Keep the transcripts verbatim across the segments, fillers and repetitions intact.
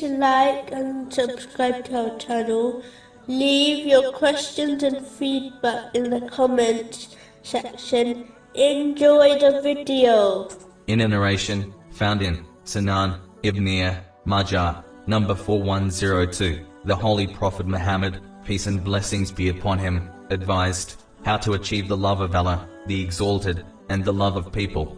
Please like and subscribe to our channel. Leave your questions and feedback in the comments section. Enjoy the video. In a narration found in Sunan Ibn Majah, number four one zero two, the Holy Prophet Muhammad, peace and blessings be upon him, advised how to achieve the love of Allah, the Exalted, and the love of people.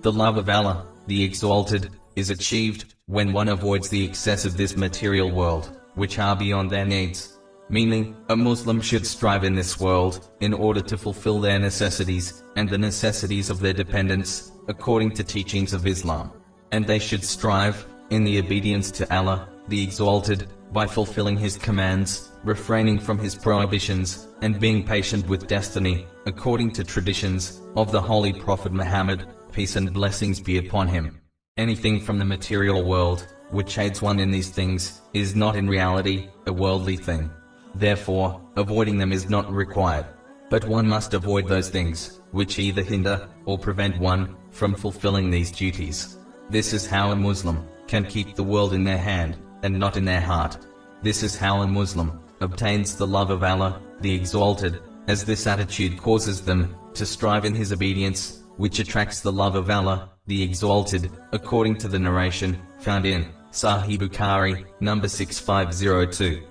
The love of Allah, the Exalted, is achieved when one avoids the excess of this material world, which are beyond their needs. Meaning, a Muslim should strive in this world, in order to fulfill their necessities, and the necessities of their dependents, according to teachings of Islam. And they should strive, in the obedience to Allah, the Exalted, by fulfilling His commands, refraining from His prohibitions, and being patient with destiny, according to traditions, of the Holy Prophet Muhammad, peace and blessings be upon him. Anything from the material world, which aids one in these things, is not in reality, a worldly thing. Therefore, avoiding them is not required. But one must avoid those things, which either hinder, or prevent one, from fulfilling these duties. This is how a Muslim, can keep the world in their hand, and not in their heart. This is how a Muslim, obtains the love of Allah, the Exalted, as this attitude causes them, to strive in his obedience, which attracts the love of Allah, the Exalted, according to the narration, found in Sahih Bukhari, number six five zero two.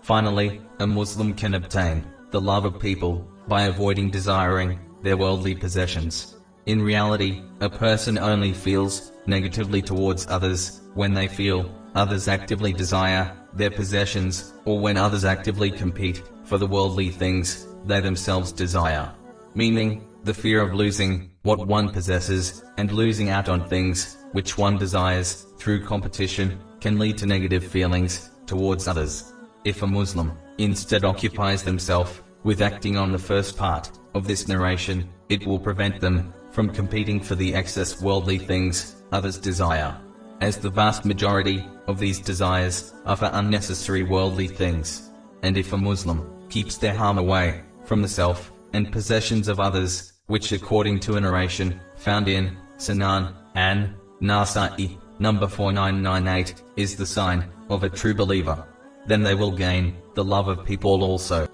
Finally, a Muslim can obtain the love of people by avoiding desiring their worldly possessions. In reality, a person only feels negatively towards others when they feel others actively desire their possessions, or when others actively compete for the worldly things they themselves desire. Meaning, the fear of losing what one possesses and losing out on things which one desires through competition can lead to negative feelings towards others. If a Muslim instead occupies themselves with acting on the first part of this narration, it will prevent them from competing for the excess worldly things others desire, as the vast majority of these desires are for unnecessary worldly things. And if a Muslim keeps their harm away from the self and possessions of others, which according to a narration found in Sunan al-Nasa'i, number four nine nine eight, is the sign of a true believer, then they will gain the love of people also.